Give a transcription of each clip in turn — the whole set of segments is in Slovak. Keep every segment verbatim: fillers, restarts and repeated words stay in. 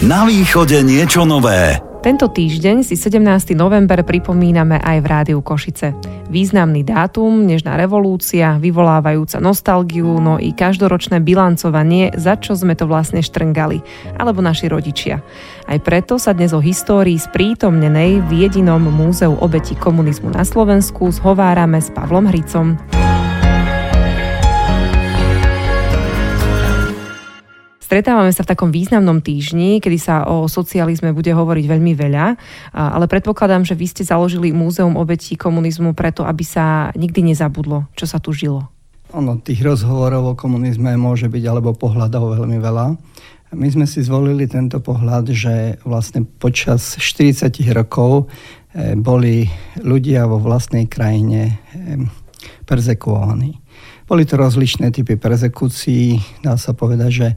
Na východe niečo nové. Tento týždeň si sedemnásteho november pripomíname aj v rádiu Košice. Významný dátum, Nežná revolúcia, vyvolávajúca nostalgiu, no i každoročné bilancovanie, za čo sme to vlastne štrngali, alebo naši rodičia. Aj preto sa dnes o histórii sprítomnenej v jedinom Múzeu obetí komunizmu na Slovensku zhovárame s Pavlom Hricom. Stretávame sa v takom významnom týždni, kedy sa o socializme bude hovoriť veľmi veľa, ale predpokladám, že vy ste založili Múzeum obetí komunizmu preto, aby sa nikdy nezabudlo, čo sa tu žilo. Ono, tých rozhovorov o komunizme môže byť, alebo pohľadov veľmi veľa. My sme si zvolili tento pohľad, že vlastne počas štyridsať rokov boli ľudia vo vlastnej krajine perzekuovaní. Boli to rozličné typy perzekúcií. Dá sa povedať, že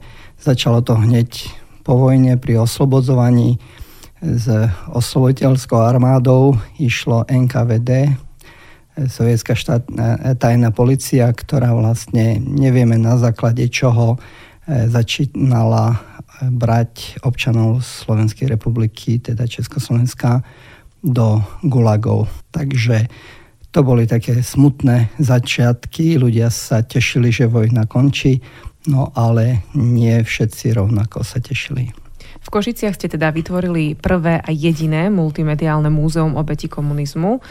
začalo to hneď po vojne pri oslobodzovaní. S osloboditeľskou armádou išlo en ká vé dé, sovietská štátna tajná polícia, ktorá vlastne nevieme na základe čoho začínala brať občanov Slovenskej republiky, teda Československa, do gulagov. Takže to boli také smutné začiatky, ľudia sa tešili, že vojna končí, no ale nie všetci rovnako sa tešili. V Košiciach ste teda vytvorili prvé a jediné multimediálne múzeum obetí komunizmu,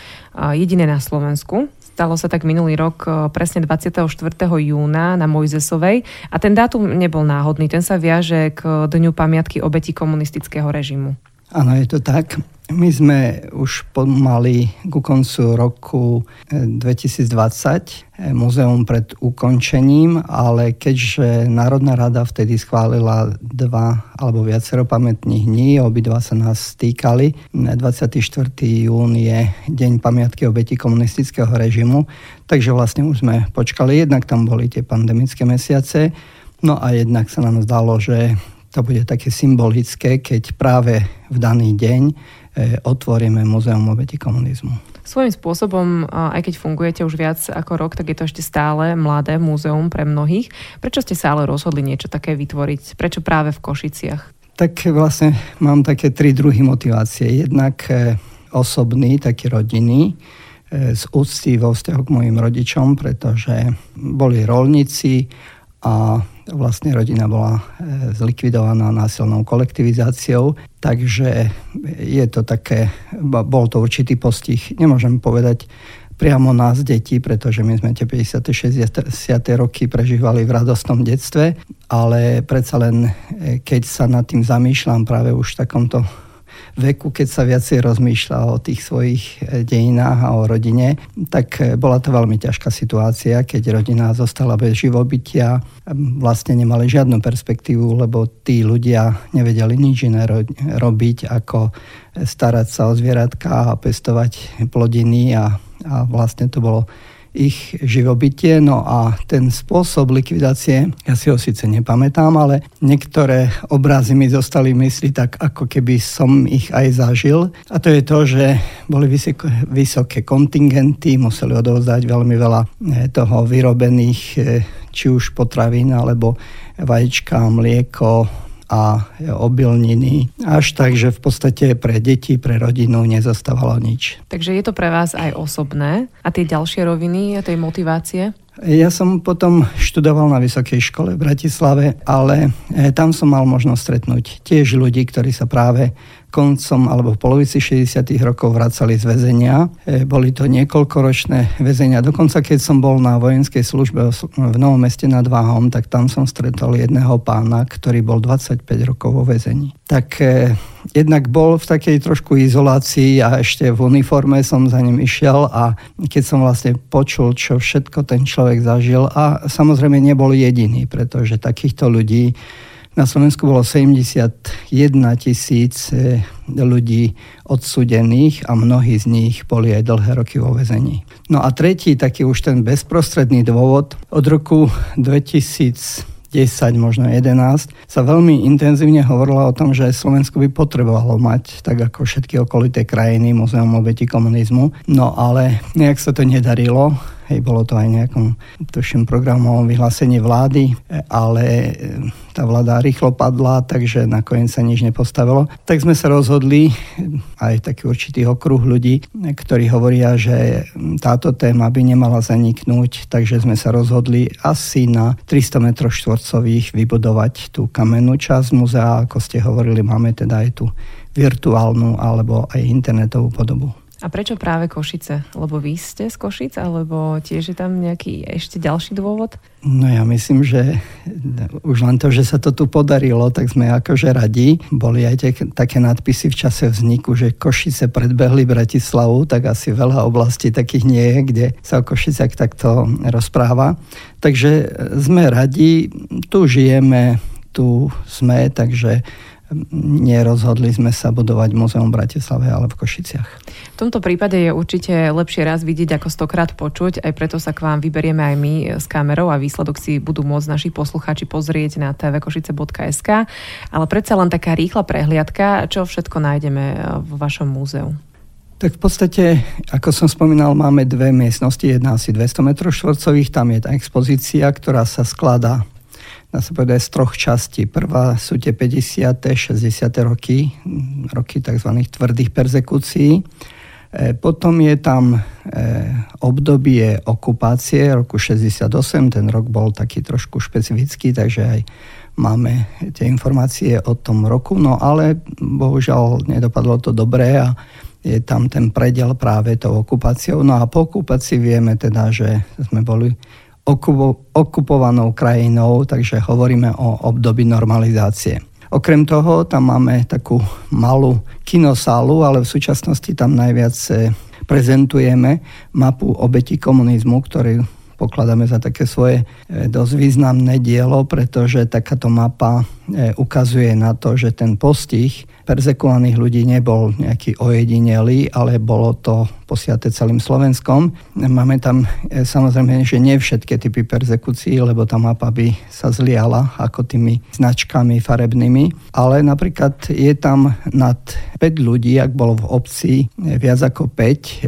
jediné na Slovensku. Stalo sa tak minulý rok presne dvadsiateho štvrtého júna na Mojzesovej a ten dátum nebol náhodný, ten sa viaže k Dňu pamiatky obetí komunistického režimu. Áno, je to tak. My sme už pomaly ku koncu roku dvetisícdvadsať, múzeum pred ukončením, ale keďže Národná rada vtedy schválila dva alebo viacero pamätných dní, obidva sa nás týkali. dvadsiateho štvrtého júna je Deň pamiatky obetí komunistického režimu, takže vlastne už sme počkali, jednak tam boli tie pandemické mesiace, no a jednak sa nám zdalo, že to bude také symbolické, keď práve v daný deň otvoríme Múzeum obetí komunizmu. Svojím spôsobom, aj keď fungujete už viac ako rok, tak je to ešte stále mladé múzeum pre mnohých. Prečo ste sa ale rozhodli niečo také vytvoriť? Prečo práve v Košiciach? Tak vlastne mám také tri druhy motivácie. Jednak osobný, taký rodinný, z úcty vo vzťahu k mojim rodičom, pretože boli roľníci a vlastne rodina bola zlikvidovaná násilnou kolektivizáciou, takže je to také, bol to určitý postih, nemôžem povedať priamo nás deti, pretože my sme tie päťdesiate šesťdesiate roky prežívali v radostnom detstve, ale predsa len keď sa nad tým zamýšľam práve už v takomto veku, keď sa viacej rozmýšľa o tých svojich dejinách a o rodine, tak bola to veľmi ťažká situácia, keď rodina zostala bez živobytia, vlastne nemali žiadnu perspektívu, lebo tí ľudia nevedeli nič iné ro- robiť, ako starať sa o zvieratka a pestovať plodiny a, a vlastne to bolo ich živobytie. No a ten spôsob likvidácie, ja si ho síce nepamätám, ale niektoré obrazy mi zostali v mysli tak, ako keby som ich aj zažil. A to je to, že boli vysoko, vysoké kontingenty, museli odovzdať veľmi veľa toho vyrobených, či už potravín, alebo vajíčka, mlieko a obilniny. Až tak, že v podstate pre deti, pre rodinu nezostávalo nič. Takže je to pre vás aj osobné? A tie ďalšie roviny a tej motivácie? Ja som potom študoval na vysokej škole v Bratislave, ale tam som mal možnosť stretnúť tiež ľudí, ktorí sa práve koncom alebo v polovici šesťdesiatych rokov vracali z väzenia. Boli to niekoľkoročné väzenia. Dokonca keď som bol na vojenskej službe v Novom Meste nad Váhom, tak tam som stretol jedného pána, ktorý bol dvadsaťpäť rokov vo väzení. Tak jednak bol v takej trošku izolácii a ešte v uniforme som za ním išiel a keď som vlastne počul, čo všetko ten človek zažil, a samozrejme nebol jediný, pretože takýchto ľudí na Slovensku bolo sedemdesiatjeden tisíc ľudí odsúdených a mnohí z nich boli aj dlhé roky vo väzení. No a tretí, taký už ten bezprostredný dôvod, od roku dvetisícdesať, možno jedenásť, sa veľmi intenzívne hovorilo o tom, že Slovensko by potrebovalo mať, tak ako všetky okolité krajiny, Múzeum obetí komunizmu. No ale nejak sa to nedarilo. Hej, bolo to aj nejakom, tuším, programovom vyhlásení vlády, ale tá vláda rýchlo padla, takže nakoniec sa nič nepostavilo. Tak sme sa rozhodli, aj taký určitý okruh ľudí, ktorí hovoria, že táto téma by nemala zaniknúť, takže sme sa rozhodli asi na tristo metrov štvorcových vybudovať tú kamennú časť múzea. Ako ste hovorili, máme teda aj tú virtuálnu alebo aj internetovú podobu. A prečo práve Košice? Lebo vy ste z Košic, alebo tiež je tam nejaký ešte ďalší dôvod? No ja myslím, že už len to, že sa to tu podarilo, tak sme akože radi. Boli aj tie, také nadpisy v čase vzniku, že Košice predbehli Bratislavu, tak asi veľa oblastí takých nie je, kde sa o Košicách takto rozpráva. Takže sme radi, tu žijeme, tu sme, takže nerozhodli sme sa budovať múzeum v Bratislave, ale v Košiciach. V tomto prípade je určite lepšie raz vidieť ako stokrát počuť, aj preto sa k vám vyberieme aj my s kamerou a výsledok si budú môcť naši poslucháči pozrieť na tvkošice bodka es ká, ale predsa len taká rýchla prehliadka, čo všetko nájdeme v vašom múzeu. Tak v podstate, ako som spomínal, máme dve miestnosti, jedna asi dvesto metrov štvorcových, tam je tá expozícia, ktorá sa skladá, dá sa povedať, z troch častí. Prvá sú tie päťdesiate, šesťdesiate roky, roky tzv. Tvrdých perzekúcií. Potom je tam obdobie okupácie roku šesťdesiatosem, ten rok bol taký trošku špecifický, takže aj máme tie informácie o tom roku, no ale bohužiaľ nedopadlo to dobre a je tam ten prediel práve tou okupáciou. No a po okupácii vieme teda, že sme boli okupovanou krajinou, takže hovoríme o období normalizácie. Okrem toho, tam máme takú malú kinosálu, ale v súčasnosti tam najviac prezentujeme mapu obetí komunizmu, ktorú pokladáme za také svoje dosť významné dielo, pretože takáto mapa ukazuje na to, že ten postih perzekovaných ľudí nebol nejaký ojedinelý, ale bolo to posiate celým Slovenskom. Máme tam samozrejme, že nie všetky typy perzekúcií, lebo tá mapa by sa zliala ako tými značkami farebnými, ale napríklad je tam nad päť ľudí, ak bolo v obci viac ako päť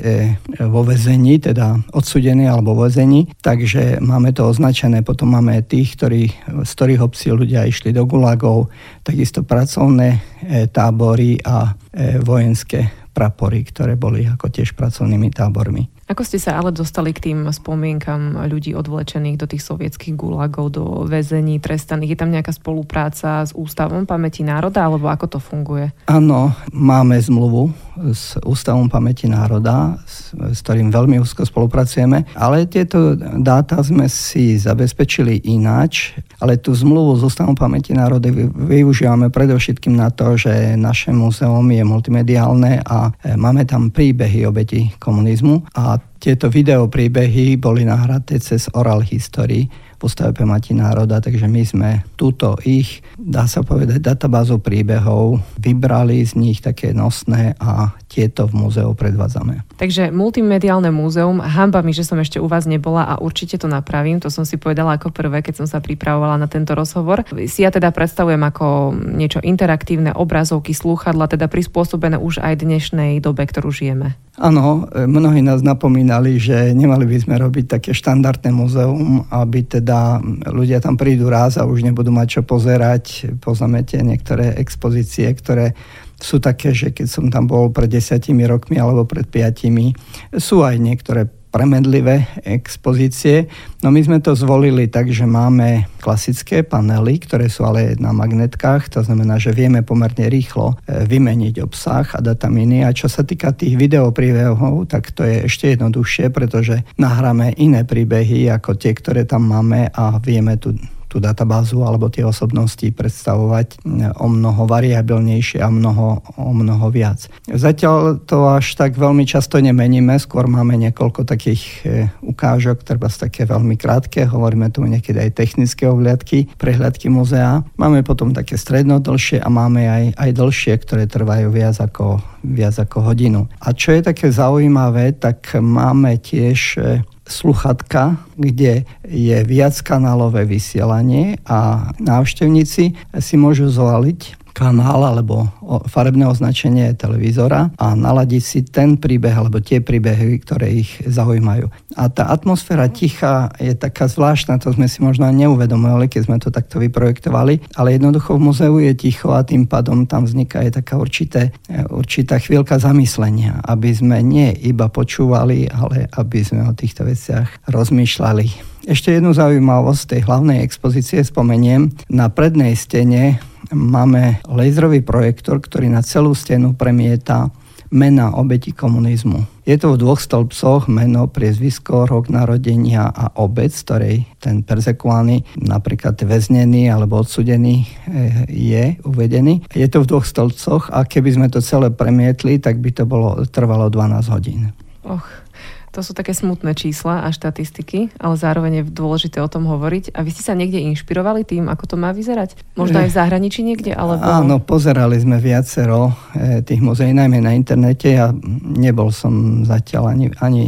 vo väzení, teda odsúdení alebo vo väzení, takže máme to označené. Potom máme tých, ktorí, z ktorých obcí ľudia išli do gulagov, takisto pracovné tá tábory a e, vojenské prapory, ktoré boli ako tiež pracovnými tábormi. Ako ste sa ale dostali k tým spomienkam ľudí odvlečených do tých sovietských gulagov, do väzení, trestaných? Je tam nejaká spolupráca s Ústavom pamäti národa, alebo ako to funguje? Áno, máme zmluvu s Ústavom pamäti národa, s, s ktorým veľmi úzko spolupracujeme, ale tieto dáta sme si zabezpečili ináč, ale tú zmluvu s Ústavom pamäti národa využívame predovšetkým na to, že naše múzeum je multimediálne a máme tam príbehy obetí komunizmu a A tieto videopríbehy boli nahraté cez Oral History v Ústave pamäti národa, takže my sme túto ich, dá sa povedať, databázu príbehov vybrali z nich také nosné a tieto v múzeu predvádzame. Takže multimediálne múzeum, hanba mi, že som ešte u vás nebola a určite to napravím, to som si povedala ako prvé, keď som sa pripravovala na tento rozhovor. Si ja teda predstavujem ako niečo interaktívne, obrazovky, slúchadla, teda prispôsobené už aj dnešnej dobe, ktorú žijeme. Áno, mnohí nás napomínali, že nemali by sme robiť také štandardné múzeum, aby teda Teda ľudia tam prídu raz a už nebudú mať čo pozerať. Poznáme tie niektoré expozície, ktoré sú také, že keď som tam bol pred desiatimi rokmi alebo pred piatimi, sú aj niektoré premedlivé expozície. No my sme to zvolili tak, že máme klasické panely, ktoré sú ale na magnetkách, to znamená, že vieme pomerne rýchlo vymeniť obsah a dať tam iný. A čo sa týka tých videopríbehov, tak to je ešte jednoduchšie, pretože nahráme iné príbehy ako tie, ktoré tam máme a vieme tu tú databázu alebo tie osobnosti predstavovať o mnoho variabilnejšie a mnoho, o mnoho viac. Zatiaľ to až tak veľmi často nemeníme, skôr máme niekoľko takých ukážok, treba sú také veľmi krátke, hovoríme tu niekedy aj technické ohliadky, prehľadky múzea. Máme potom také stredno dlhšie a máme aj, aj dlhšie, ktoré trvajú viac ako, viac ako hodinu. A čo je také zaujímavé, tak máme tiež sluchatka, kde je viackanálové vysielanie a návštevníci si môžu zvoliť kanál alebo farebné označenie televízora a naladiť si ten príbeh alebo tie príbehy, ktoré ich zaujímajú. A tá atmosféra ticha je taká zvláštna, to sme si možno neuvedomovali, keď sme to takto vyprojektovali, ale jednoducho v muzeu je ticho a tým pádom tam vzniká aj taká určité, určitá chvíľka zamyslenia, aby sme nie iba počúvali, ale aby sme o týchto veciach rozmýšľali. Ešte jednu zaujímavosť tej hlavnej expozície spomeniem. Na prednej stene máme laserový projektor, ktorý na celú stenu premieta mená obetí komunizmu. Je to v dvoch stĺpcoch meno, priezvisko, rok narodenia a obec, ktorej ten perzekovaný, napríklad väznený alebo odsudený je uvedený. Je to v dvoch stĺpcoch a keby sme to celé premietli, tak by to bolo, trvalo dvanásť hodín. Och. To sú také smutné čísla a štatistiky, ale zároveň je dôležité o tom hovoriť. A vy ste sa niekde inšpirovali tým, ako to má vyzerať? Možno aj v zahraničí niekde? Alebo... Áno, pozerali sme viacero tých muzeí, najmä na internete. Ja nebol som zatiaľ ani, ani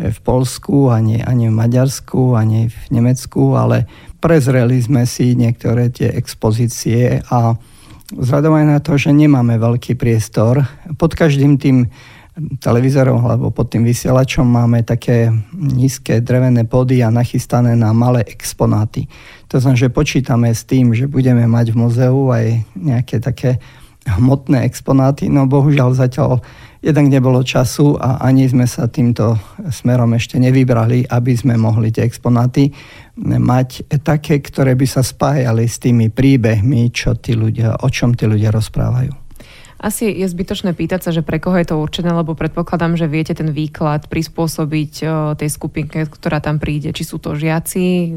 v Poľsku, ani, ani v Maďarsku, ani v Nemecku, ale prezreli sme si niektoré tie expozície a vzhľadom aj na to, že nemáme veľký priestor. Pod každým tým televízorov alebo pod tým vysielačom máme také nízke drevené pódy a nachystané na malé exponáty. To znamená, že počítame s tým, že budeme mať v muzeu aj nejaké také hmotné exponáty, no bohužiaľ zatiaľ jednak nebolo času a ani sme sa týmto smerom ešte nevybrali, aby sme mohli tie exponáty mať také, ktoré by sa spájali s tými príbehmi, čo tí ľudia, o čom tí ľudia rozprávajú. Asi je zbytočné pýtať sa, že pre koho je to určené, lebo predpokladám, že viete ten výklad prispôsobiť tej skupinke, ktorá tam príde. Či sú to žiaci,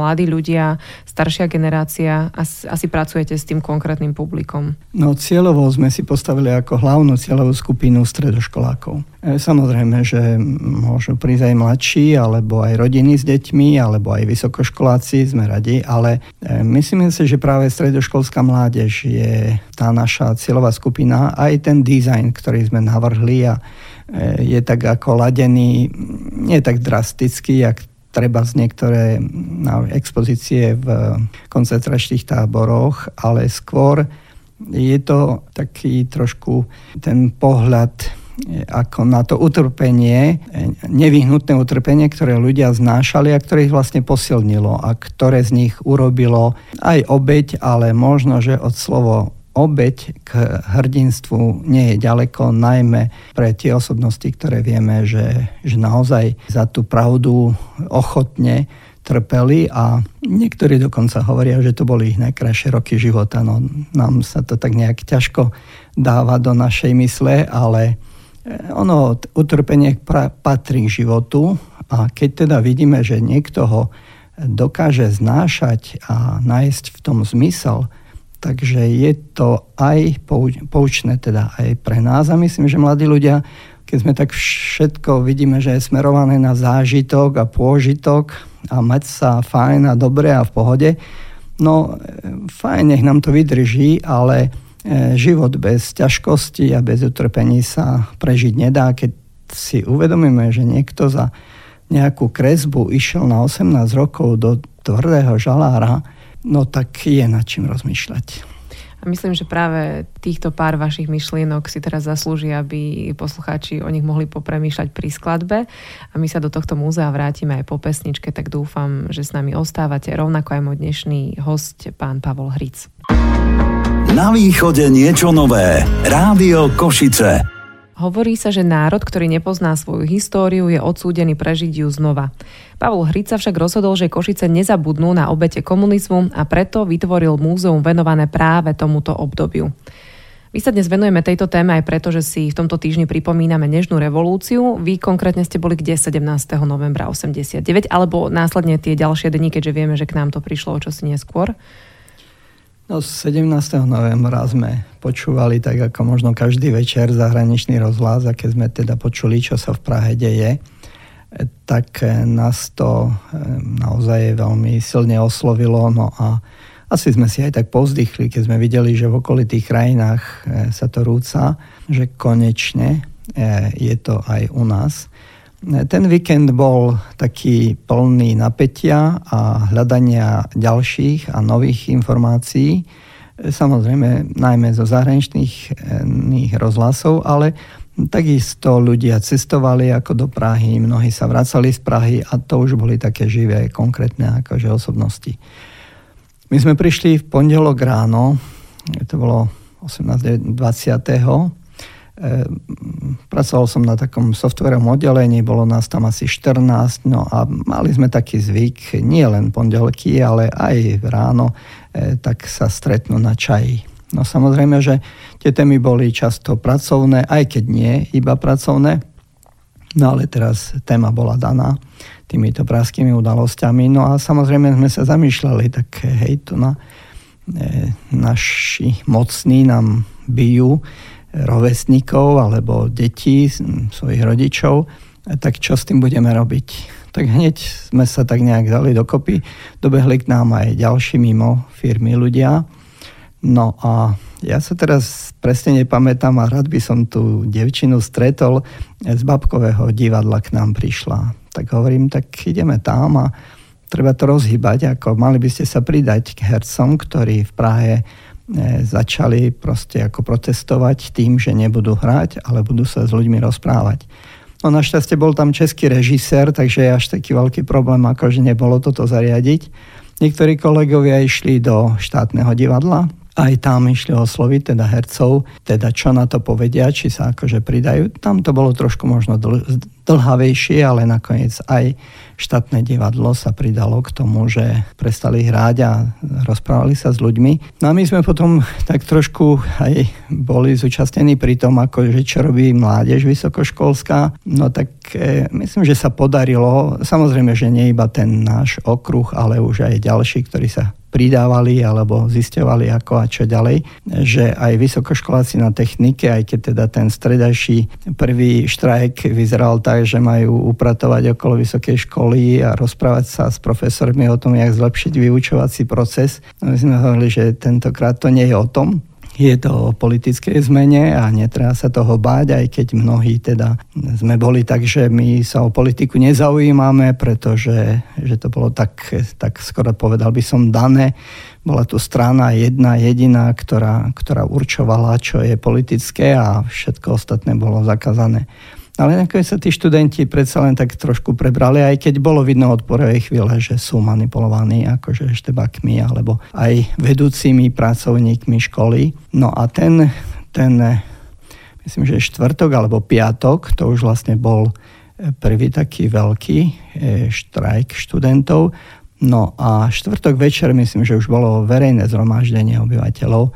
mladí ľudia, staršia generácia? Asi, asi pracujete s tým konkrétnym publikom. No cieľovo sme si postavili ako hlavnú cieľovú skupinu stredoškolákov. Samozrejme, že môžu prísť aj mladší, alebo aj rodiny s deťmi, alebo aj vysokoškoláci, sme radi, ale myslím si, že práve stredoškolská mládež je tá naša cieľová skupina, aj ten dizajn, ktorý sme navrhli a je tak ako ladený, nie tak drastický, jak treba z niektoré expozície v koncentračných táboroch, ale skôr je to taký trošku ten pohľad ako na to utrpenie, nevyhnutné utrpenie, ktoré ľudia znášali a ktoré ich vlastne posilnilo a ktoré z nich urobilo aj obeť, ale možno, že od slovo obeť k hrdinstvu nie je ďaleko, najmä pre tie osobnosti, ktoré vieme, že, že naozaj za tú pravdu ochotne trpeli a niektorí dokonca hovoria, že to boli ich najkrajšie roky života. No, nám sa to tak nejak ťažko dáva do našej mysle, ale ono, utrpenie pra, patrí k životu a keď teda vidíme, že niekto ho dokáže znášať a nájsť v tom zmysel, takže je to aj poučné teda aj pre nás a myslím, že mladí ľudia, keď sme tak všetko vidíme, že je smerované na zážitok a pôžitok a mať sa fajn a dobre a v pohode, no fajn, nech nám to vydrží, ale život bez ťažkosti a bez utrpení sa prežiť nedá. Keď si uvedomíme, že niekto za nejakú kresbu išiel na osemnásť rokov do tvrdého žalára, no tak je nad čím rozmýšľať. A myslím, že práve týchto pár vašich myšlienok si teraz zaslúži, aby poslucháči o nich mohli popremýšľať pri skladbe. A my sa do tohto múzea vrátime aj po pesničke, tak dúfam, že s nami ostávate, rovnako aj môj dnešný host, pán Pavol Hric. Na východe niečo nové. Rádio Košice. Hovorí sa, že národ, ktorý nepozná svoju históriu, je odsúdený prežiť ju znova. Pavol Hric sa však rozhodol, že Košice nezabudnú na obete komunizmu a preto vytvoril múzeum venované práve tomuto obdobiu. My sa dnes venujeme tejto téme aj preto, že si v tomto týždni pripomíname Nežnú revolúciu. Vy konkrétne ste boli kde sedemnásteho novembra osemdesiatdeväť, alebo následne tie ďalšie dni, keďže vieme, že k nám to prišlo o čosi neskôr. No, sedemnásteho novembra sme počúvali tak ako možno každý večer zahraničný rozhlas a keď sme teda počuli, čo sa v Prahe deje, tak nás to naozaj veľmi silne oslovilo. No a asi sme si aj tak povzdychli, keď sme videli, že v okolitých krajinách sa to rúca, že konečne je to aj u nás. Ten víkend bol taký plný napätia a hľadania ďalších a nových informácií. samozrejme najmä zo zahraničných rozhlasov, ale takisto ľudia cestovali ako do Prahy, mnohí sa vracali z Prahy a to už boli také živé, konkrétne akože osobnosti. My sme prišli v pondelok ráno, to bolo osemnásteho dvadsiateho Pracoval som na takom softvérovom oddelení, bolo nás tam asi štrnásť, no a mali sme taký zvyk, nie len pondelky, ale aj ráno, tak sa stretnú na čaji. No samozrejme, že tie témy boli často pracovné, aj keď nie iba pracovné, no ale teraz téma bola daná týmito pražskými udalosťami, no a samozrejme sme sa zamýšľali, tak hej, tu na, e, naši mocní nám bijú rovesníkov alebo detí, svojich rodičov, tak čo s tým budeme robiť? Tak hneď sme sa tak nejak dali dokopy, dobehli k nám aj ďalší mimo firmy ľudia. No a ja sa teraz presne nepamätám a rád by som tú dievčinu stretol, z babkového divadla k nám prišla. Tak hovorím, tak ideme tam a treba to rozhýbať, ako mali by ste sa pridať k hercom, ktorí v Prahe začali proste ako protestovať tým, že nebudú hrať, ale budú sa s ľuďmi rozprávať. No našťastie bol tam český režisér, takže až taký veľký problém, akože nebolo toto zariadiť. Niektorí kolegovia išli do Štátneho divadla, aj tam išli osloviť, teda hercov, teda čo na to povedia, či sa akože pridajú. Tam to bolo trošku možno dl- dlhavejšie, ale nakoniec aj Štátne divadlo sa pridalo k tomu, že prestali hráť a rozprávali sa s ľuďmi. No a my sme potom tak trošku aj boli zúčastnení pri tom, akože čo robí mládež vysokoškolská. No tak e, myslím, že sa podarilo, samozrejme, že nie iba ten náš okruh, ale už aj ďalší, ktorí sa pridávali alebo zisťovali ako a čo ďalej, že aj vysokoškoláci na technike, aj keď teda ten stredajší prvý štrajk vyzeral tak, že majú upratovať okolo vysokej školy a rozprávať sa s profesormi o tom, jak zlepšiť vyučovací proces. My sme hovorili, že tentokrát to nie je o tom, je to o politickej zmene a netreba sa toho báť, aj keď mnohí teda sme boli tak, že my sa o politiku nezaujímame, pretože že to bolo tak, tak skoro povedal by som dané. Bola tu strana jedna jediná, ktorá, ktorá určovala, čo je politické a všetko ostatné bolo zakázané. Ale nakoniec sa tí študenti predsa len tak trošku prebrali, aj keď bolo vidno od prvej chvíle, že sú manipulovaní akože štebákmi alebo aj vedúcimi pracovníkmi školy. No a ten, ten, myslím, že štvrtok alebo piatok, to už vlastne bol prvý taký veľký štrajk študentov. No a štvrtok večer, myslím, že už bolo verejné zhromaždenie obyvateľov,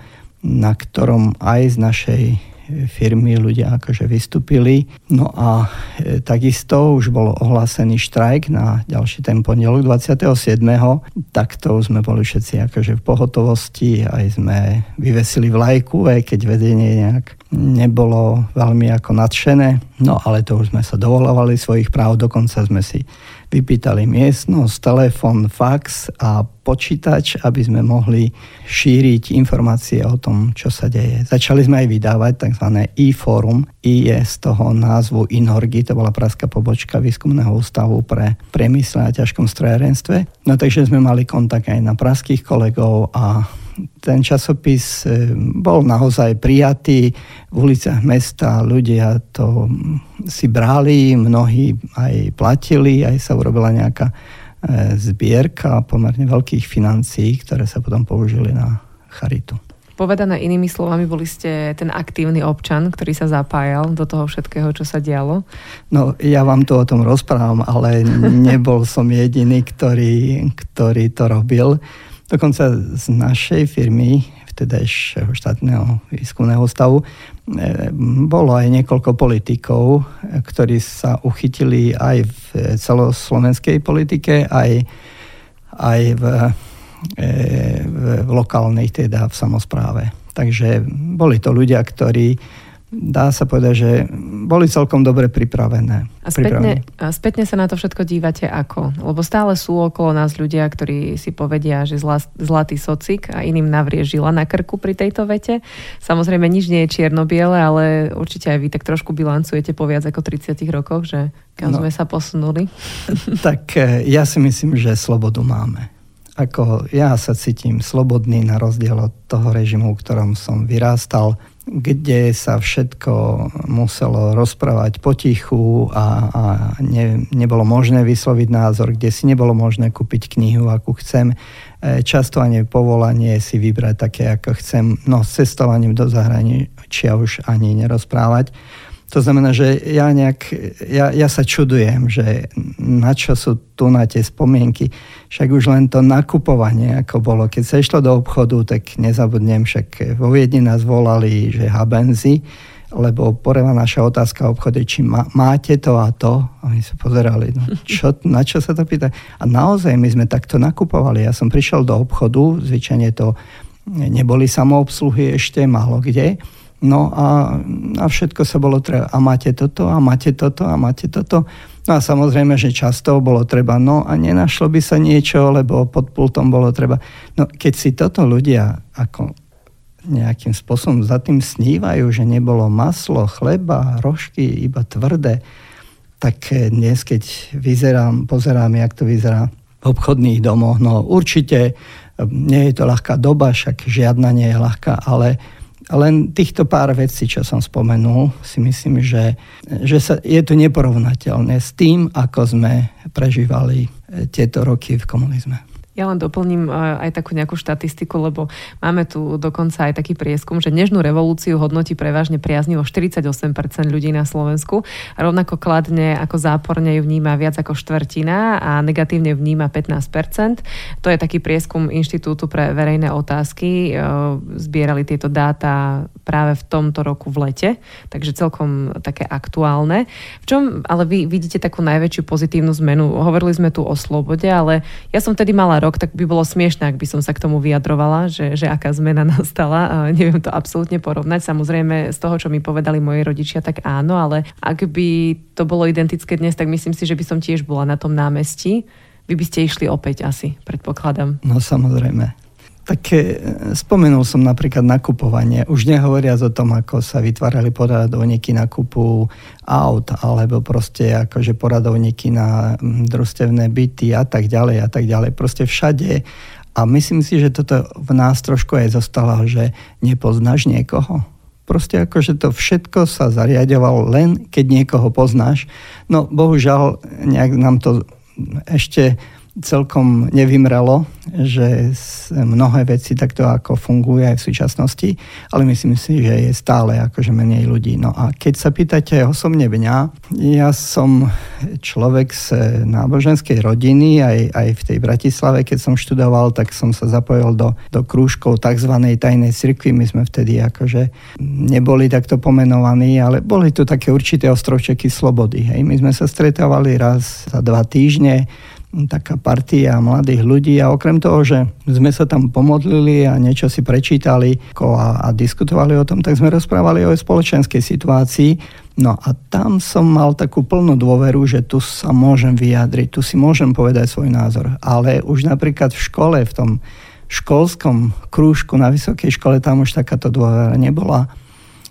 na ktorom aj z našej firmy ľudia akože vystúpili. No a e, takisto už bol ohlásený štrajk na ďalší ten pondelok dvadsiateho siedmeho Takto sme boli všetci akože v pohotovosti, aj sme vyvesili vlajku, aj keď vedenie nejak nebolo veľmi ako nadšené. No ale to už sme sa dovolovali svojich práv, dokonca sme si vypýtali miestnosť, telefon, fax a počítač, aby sme mohli šíriť informácie o tom, čo sa deje. Začali sme aj vydávať tzv. e-fórum. I je z toho názvu Inorgy, to bola pražská pobočka Výskumného ústavu pre priemysel a ťažkom strojárenstve. No takže sme mali kontakt aj na pražských kolegov a ten časopis bol naozaj prijatý v uliciach mesta, ľudia to si brali, mnohí aj platili, aj sa urobila nejaká zbierka pomerne veľkých financií, ktoré sa potom použili na charitu. Povedané inými slovami, boli ste ten aktívny občan, ktorý sa zapájal do toho všetkého, čo sa dialo? No, ja vám tu o tom rozprávam, ale nebol som jediný, ktorý, ktorý to robil. Dokonca z našej firmy, vtedajšieho Štátneho výskumného ústavu, bolo aj niekoľko politikov, ktorí sa uchytili aj v celoslovenskej politike, aj, aj v, v, v lokálnej, teda v samospráve. Takže boli to ľudia, ktorí, dá sa povedať, že boli celkom dobre pripravené. A spätne, a spätne sa na to všetko dívate ako? Lebo stále sú okolo nás ľudia, ktorí si povedia, že zla, zlatý socik a iným navrie žila na krku pri tejto vete. Samozrejme, nič nie je čierno-biele, ale určite aj vy tak trošku bilancujete po viac ako tridsiatich rokoch, že kam no, sme sa posunuli. Tak ja si myslím, že slobodu máme. ako ja sa cítim slobodný na rozdiel od toho režimu, v ktorom som vyrástal, kde sa všetko muselo rozprávať potichu a, a ne, nebolo možné vysloviť názor, kde si nebolo možné kúpiť knihu, akú chcem. Často ani povolanie si vybrať také, ako chcem. No s cestovaním do zahraničia už ani nerozprávať. To znamená, že ja, nejak, ja, ja sa čudujem, že na čo sú tu na tie spomienky. Však už len to nakupovanie, ako bolo. Keď sa išlo do obchodu, tak nezabudnem, však vo Viedni nás volali, že habenzi, lebo prvá naša otázka v obchode, či má, máte to a to. A my sa pozerali, no, čo, na čo sa to pýta. A naozaj my sme takto nakupovali. Ja som prišiel do obchodu, zvyčajne to neboli samoobsluhy ešte, málo kde. No a, a všetko sa bolo treba. A máte toto, a máte toto, a máte toto. No a samozrejme, že často bolo treba. No a nenašlo by sa niečo, lebo pod pultom bolo treba. No keď si toto ľudia ako nejakým spôsobom za tým snívajú, že nebolo maslo, chleba, rožky, iba tvrdé, tak dnes, keď vyzerám, pozerám, jak to vyzerá v obchodných domoch, no určite nie je to ľahká doba, však žiadna nie je ľahká, ale len týchto pár vecí, čo som spomenul, si myslím, že, že sa, je to neporovnateľné s tým, ako sme prežívali tieto roky v komunizme. Ja len doplním aj takú nejakú štatistiku, lebo máme tu dokonca aj taký prieskum, že Nežnú revolúciu hodnotí prevažne priaznivo štyridsaťosem percent ľudí na Slovensku. Rovnako kladne ako záporne ju vníma viac ako štvrtina a negatívne vníma pätnásť percent. To je taký prieskum Inštitútu pre verejné otázky. Zbierali tieto dáta práve v tomto roku v lete, takže celkom také aktuálne. V čom ale vy vidíte takú najväčšiu pozitívnu zmenu? Hovorili sme tu o slobode, ale ja som tedy mala rok, tak by bolo smiešné, ak by som sa k tomu vyjadrovala, že, že aká zmena nastala. Neviem to absolútne porovnať. Samozrejme, z toho, čo mi povedali moji rodičia, tak áno, ale ak by to bolo identické dnes, tak myslím si, že by som tiež bola na tom námestí. Vy by ste išli opäť asi, predpokladám. No samozrejme. Tak spomenul som napríklad nakupovanie. Už nehovoriac o tom, ako sa vytvárali poradovníky na kúpu aut, alebo proste akože poradovníky na družstevné byty a tak ďalej a tak ďalej. Proste všade. A myslím si, že toto v nás trošku aj zostalo, že nepoznáš niekoho. Proste akože to všetko sa zariaďovalo len, keď niekoho poznáš. No bohužiaľ, nejak nám to ešte celkom nevymrelo, že mnohé veci takto ako funguje aj v súčasnosti, ale myslím si, že je stále akože menej ľudí. No a keď sa pýtate osobne mňa, ja som človek z náboženskej rodiny, aj, aj v tej Bratislave, keď som študoval, tak som sa zapojil do, do krúžkov tzv. Tajnej cirkvi. My sme vtedy akože neboli takto pomenovaní, ale boli tu také určité ostrovčeky slobody. Hej. My sme sa stretávali raz za dva týždne, taká partia mladých ľudí a okrem toho, že sme sa tam pomodlili a niečo si prečítali a, a diskutovali o tom, tak sme rozprávali o spoločenskej situácii. No a tam som mal takú plnú dôveru, že tu sa môžem vyjadriť, tu si môžem povedať svoj názor. Ale už napríklad v škole, v tom školskom krúžku na vysokej škole, tam už takáto dôvera nebola.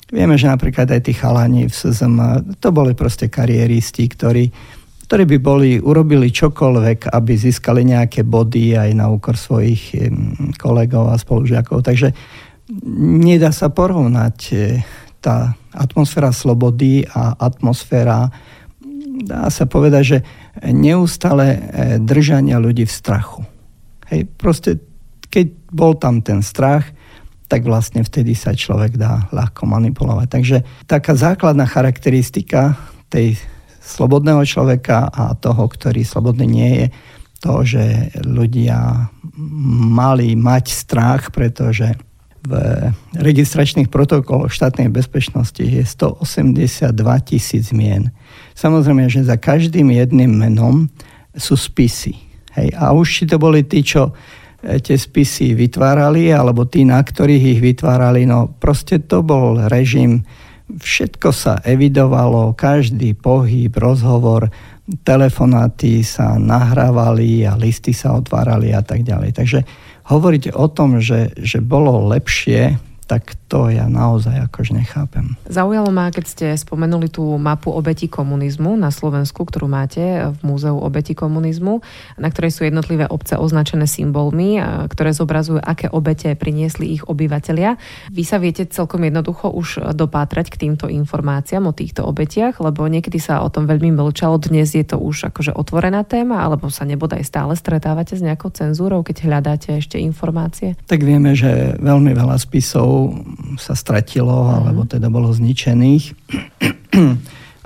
Vieme, že napríklad aj tí chalani v es zet em, to boli proste kariéristi, ktorí ktorí by boli, urobili čokoľvek, aby získali nejaké body aj na úkor svojich kolegov a spolužiakov. Takže nedá sa porovnať tá atmosféra slobody a atmosféra, dá sa povedať, že neustále držania ľudí v strachu. Hej, proste keď bol tam ten strach, tak vlastne vtedy sa človek dá ľahko manipulovať. Takže taká základná charakteristika tej slobodného človeka a toho, ktorý slobodný nie je, to, že ľudia mali mať strach, pretože v registračných protokoloch štátnej bezpečnosti je stoosemdesiatdva tisíc mien. Samozrejme, že za každým jedným menom sú spisy. Hej. A už či to boli tí, čo tie spisy vytvárali, alebo tí, na ktorých ich vytvárali, no proste to bol režim. Všetko sa evidovalo, každý pohyb, rozhovor, telefonáty sa nahrávali a listy sa otvárali a tak ďalej. Takže hovoriť o tom, že, že bolo lepšie, tak to ja naozaj akož nechápem. Zaujalo ma, keď ste spomenuli tú mapu obetí komunizmu na Slovensku, ktorú máte v Múzeu obetí komunizmu, na ktorej sú jednotlivé obce označené symbolmi, ktoré zobrazujú, aké obete priniesli ich obyvatelia. Vy sa viete celkom jednoducho už dopátrať k týmto informáciám o týchto obetiach, lebo niekedy sa o tom veľmi mlčalo, dnes je to už akože otvorená téma, alebo sa nebodaj stále stretávate s nejakou cenzúrou, keď hľadáte ešte informácie? Tak vieme, že veľmi veľa spisov sa stratilo, alebo teda bolo zničených.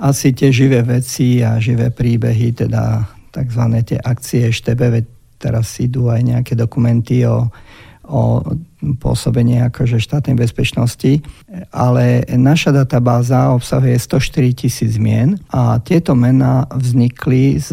Asi tie živé veci a živé príbehy, teda takzvané tie akcie štebe, teraz idú aj nejaké dokumenty o, o pôsobení akože štátnej bezpečnosti, ale naša databáza obsahuje stoštyri tisíc mien a tieto mená vznikli z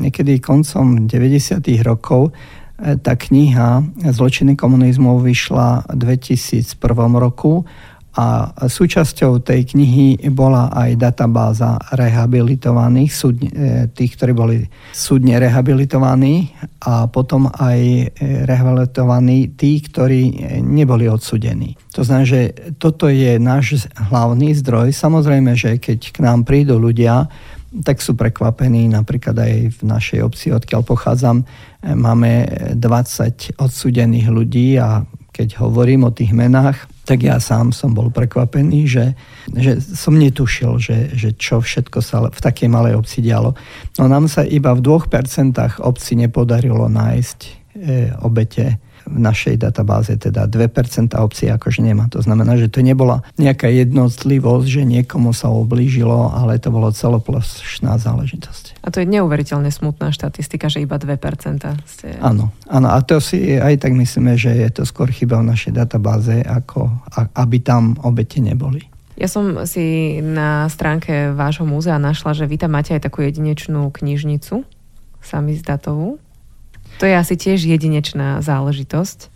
niekedy koncom deväťdesiatych rokov. Tá kniha Zločiny komunizmu vyšla v dvetisícprvom roku a súčasťou tej knihy bola aj databáza rehabilitovaných, súdne, tých, ktorí boli súdne rehabilitovaní a potom aj rehabilitovaní tí, ktorí neboli odsudení. To znamená, že toto je náš hlavný zdroj. Samozrejme, že keď k nám prídu ľudia, tak sú prekvapení, napríklad aj v našej obci, odkiaľ pochádzam, máme dvadsať odsúdených ľudí a keď hovorím o tých menách, tak ja sám som bol prekvapený, že, že som netušil, že, že čo všetko sa v takej malej obci dialo. No nám sa iba v dvoch percentách obci nepodarilo nájsť e, obete v našej databáze, teda dve percentá obcí akože nemá. To znamená, že to nebola nejaká jednotlivosť, že niekomu sa oblížilo, ale to bolo celoplošná záležitosť. A to je neuveriteľne smutná štatistika, že iba dve percentá ste... Áno, áno. A to si aj tak myslíme, že je to skôr chyba v našej databáze, ako aby tam obete neboli. Ja som si na stránke vášho múzea našla, že vy tam máte aj takú jedinečnú knižnicu, samizdatovú. To je asi tiež jedinečná záležitosť.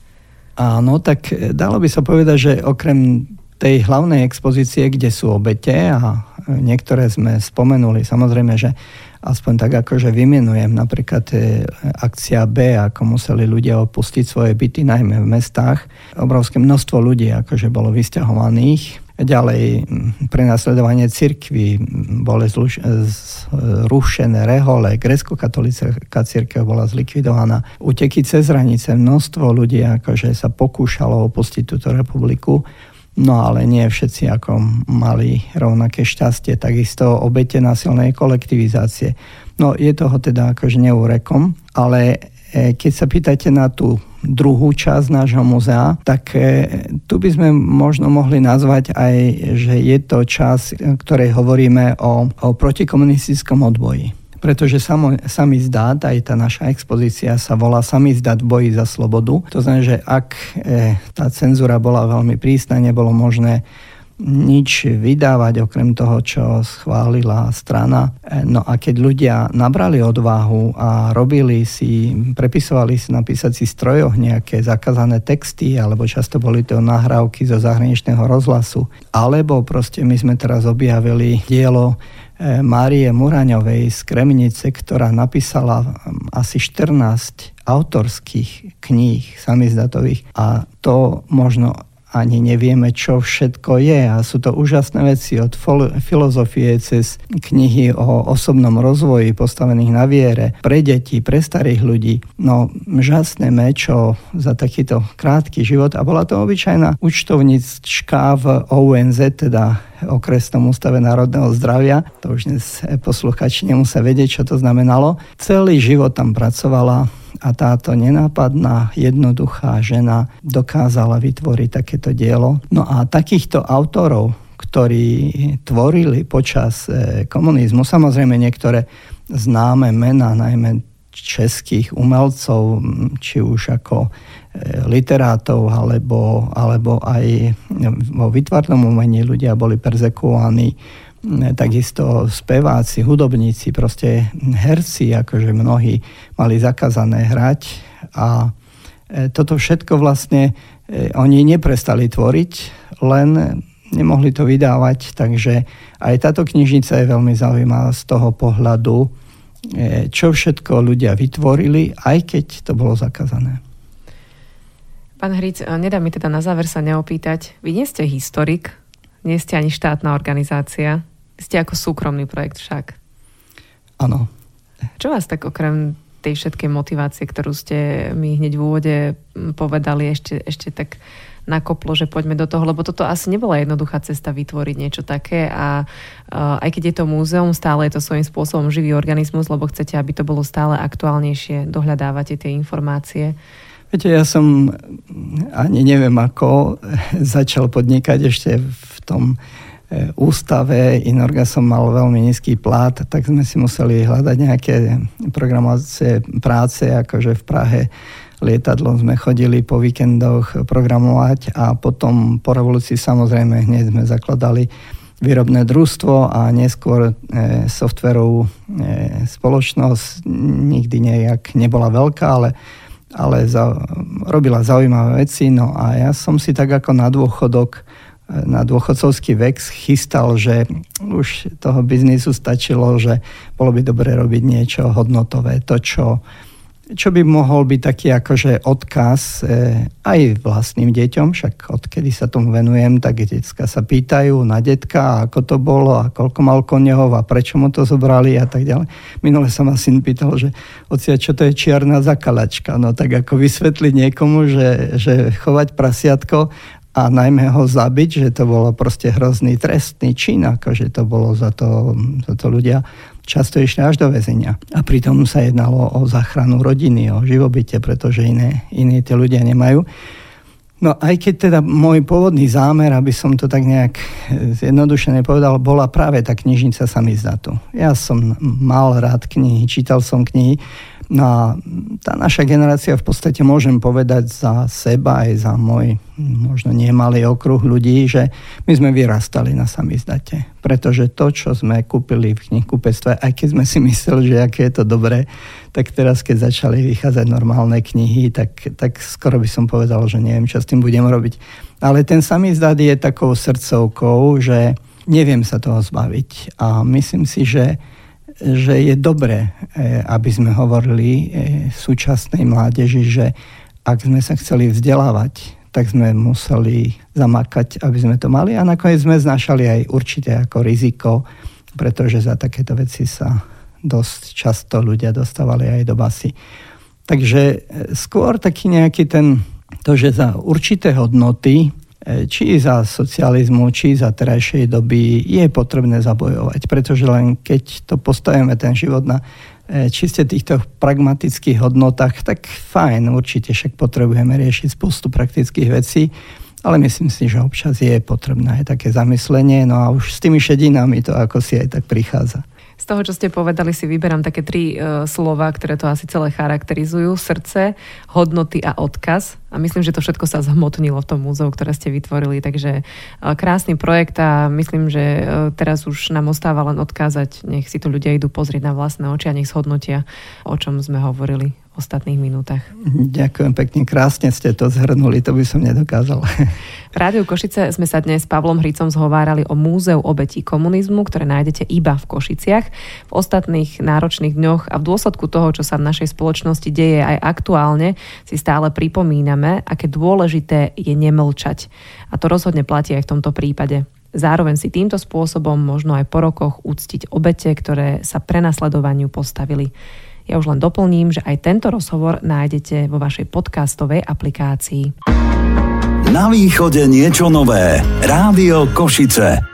Áno, tak dalo by sa povedať, že okrem tej hlavnej expozície, kde sú obete a niektoré sme spomenuli, samozrejme, že aspoň tak akože vymenujem napríklad akcia B, ako museli ľudia opustiť svoje byty, najmä v mestách. Obrovské množstvo ľudí akože bolo vysťahovaných. Ďalej prenasledovanie cirkvi, boli zrušené rehole, grécko-katolická cirkev bola zlikvidovaná. Uteky cez hranice, množstvo ľudí akože sa pokúšalo opustiť túto republiku. No ale nie všetci ako mali rovnaké šťastie, takisto obete násilnej kolektivizácie. No je toho teda akože neurekom, ale keď sa pýtate na tú druhú časť nášho múzea, tak tu by sme možno mohli nazvať aj, že je to časť, ktorej hovoríme o, o protikomunistickom odboji. Pretože samizdat, aj tá naša expozícia sa volá Samizdat v boji za slobodu. To znamená, že ak tá cenzúra bola veľmi prísna, nebolo možné nič vydávať, okrem toho, čo schválila strana. No a keď ľudia nabrali odvahu a robili si, prepisovali si na písací strojoch nejaké zakázané texty, alebo často boli to nahrávky zo zahraničného rozhlasu, alebo proste my sme teraz objavili dielo Márie Muraňovej z Kremnice, ktorá napísala asi štrnásť autorských kníh samizdatových a to možno ani nevieme, čo všetko je. A sú to úžasné veci od fol- filozofie cez knihy o osobnom rozvoji postavených na viere, pre deti, pre starých ľudí. No, žasné mečo za takýto krátky život. A bola to obyčajná účtovníčka v O N Z, teda Okresnom ústave národného zdravia. To už dnes posluchači nemusia vedieť, čo to znamenalo. Celý život tam pracovala a táto nenápadná, jednoduchá žena dokázala vytvoriť takéto dielo. No a takýchto autorov, ktorí tvorili počas komunizmu, samozrejme niektoré známe mená, najmä českých umelcov, či už ako literátov, alebo, alebo aj vo výtvarnom umení ľudia boli perzekuovaní, takisto speváci, hudobníci, proste herci, akože mnohí mali zakázané hrať a toto všetko vlastne oni neprestali tvoriť, len nemohli to vydávať, takže aj táto knižnica je veľmi zaujímavá z toho pohľadu, čo všetko ľudia vytvorili, aj keď to bolo zakázané. Pán Hric, nedá mi teda na záver sa neopýtať. Vy nie ste historik, nie ste ani štátna organizácia. Ste ako súkromný projekt však. Áno. Čo vás tak okrem tej všetkej motivácie, ktorú ste mi hneď v úvode povedali, ešte, ešte tak nakoplo, že poďme do toho, lebo toto asi nebola jednoduchá cesta vytvoriť niečo také a uh, aj keď je to múzeum, stále je to svojím spôsobom živý organizmus, lebo chcete, aby to bolo stále aktuálnejšie, dohľadávate tie informácie. Viete, ja som ani neviem ako začal podnikať ešte v tom ústave. Inorga som mal veľmi nízky plat, tak sme si museli hľadať nejaké programovacie práce, akože v Prahe lietadlom sme chodili po víkendoch programovať a potom po revolúcii samozrejme hneď sme zakladali výrobné družstvo a neskôr e, softverovú e, spoločnosť. Nikdy nejak nebola veľká, ale, ale za, robila zaujímavé veci. No a ja som si tak ako na dôchodok, na dôchodcovský vek chystal, že už toho biznisu stačilo, že bolo by dobre robiť niečo hodnotové, to čo čo by mohol byť taký akože odkaz e, aj vlastným deťom, však odkedy sa tomu venujem, tak decka sa pýtajú na detka, ako to bolo a koľko mal koňov a prečo mu to zobrali a tak ďalej. Minule sa ma syn pýtal, že ocia, čo to je čierna zakalačka, no tak ako vysvetliť niekomu, že, že chovať prasiatko a najmä ho zabiť, že to bolo proste hrozný trestný čin, akože to bolo za to, za to ľudia často išli až do väzenia. A pritom sa jednalo o záchranu rodiny, o živobytie, pretože iné, iné tie ľudia nemajú. No aj keď teda môj pôvodný zámer, aby som to tak nejak zjednodušene povedal, bola práve tá knižnica samizdatu. Ja som mal rád knihy, čítal som knihy. No a tá naša generácia v podstate môžem povedať za seba aj za môj možno nemalý okruh ľudí, že my sme vyrastali na samizdate. Pretože to, čo sme kúpili v knihkupectve, aj keď sme si mysleli, že aké je to dobré, tak teraz, keď začali vychádzať normálne knihy, tak, tak skoro by som povedal, že neviem, čo tým budem robiť. Ale ten samizdat je takou srdcovkou, že neviem sa toho zbaviť. A myslím si, že, že je dobré, aby sme hovorili súčasnej mládeži, že ak sme sa chceli vzdelávať, tak sme museli zamakať, aby sme to mali. A nakoniec sme znašali aj určité ako riziko, pretože za takéto veci sa dosť často ľudia dostávali aj do basy. Takže skôr taký nejaký ten... To, že za určité hodnoty, či za socializmu, či za terajšej doby, je potrebné zabojovať. Pretože len keď to postavíme, ten život na čiste týchto pragmatických hodnotách, tak fajn, určite však potrebujeme riešiť spustu praktických vecí, ale myslím si, že občas je potrebné aj také zamyslenie, no a už s tými šedinami to ako si aj tak prichádza. Z toho, čo ste povedali, si vyberám také tri e, slova, ktoré to asi celé charakterizujú. Srdce, hodnoty a odkaz. A myslím, že to všetko sa zhmotnilo v tom múzeu, ktoré ste vytvorili. Takže e, krásny projekt a myslím, že e, teraz už nám ostáva len odkázať. Nech si to ľudia idú pozrieť na vlastné oči a nech zhodnotia, o čom sme hovorili v ostatných minútach. Ďakujem pekne, krásne ste to zhrnuli, to by som nedokázal. V Rádiu Košice sme sa dnes s Pavlom Hricom zhovárali o Múzeu obetí komunizmu, ktoré nájdete iba v Košiciach. V ostatných náročných dňoch a v dôsledku toho, čo sa v našej spoločnosti deje aj aktuálne, si stále pripomíname, aké dôležité je nemlčať. A to rozhodne platí aj v tomto prípade. Zároveň si týmto spôsobom možno aj po rokoch uctiť obete, ktoré sa prenasledovaniu postavili. Ja už len doplním, že aj tento rozhovor nájdete vo vašej podcastovej aplikácii. Na východe niečo nové. Rádio Košice.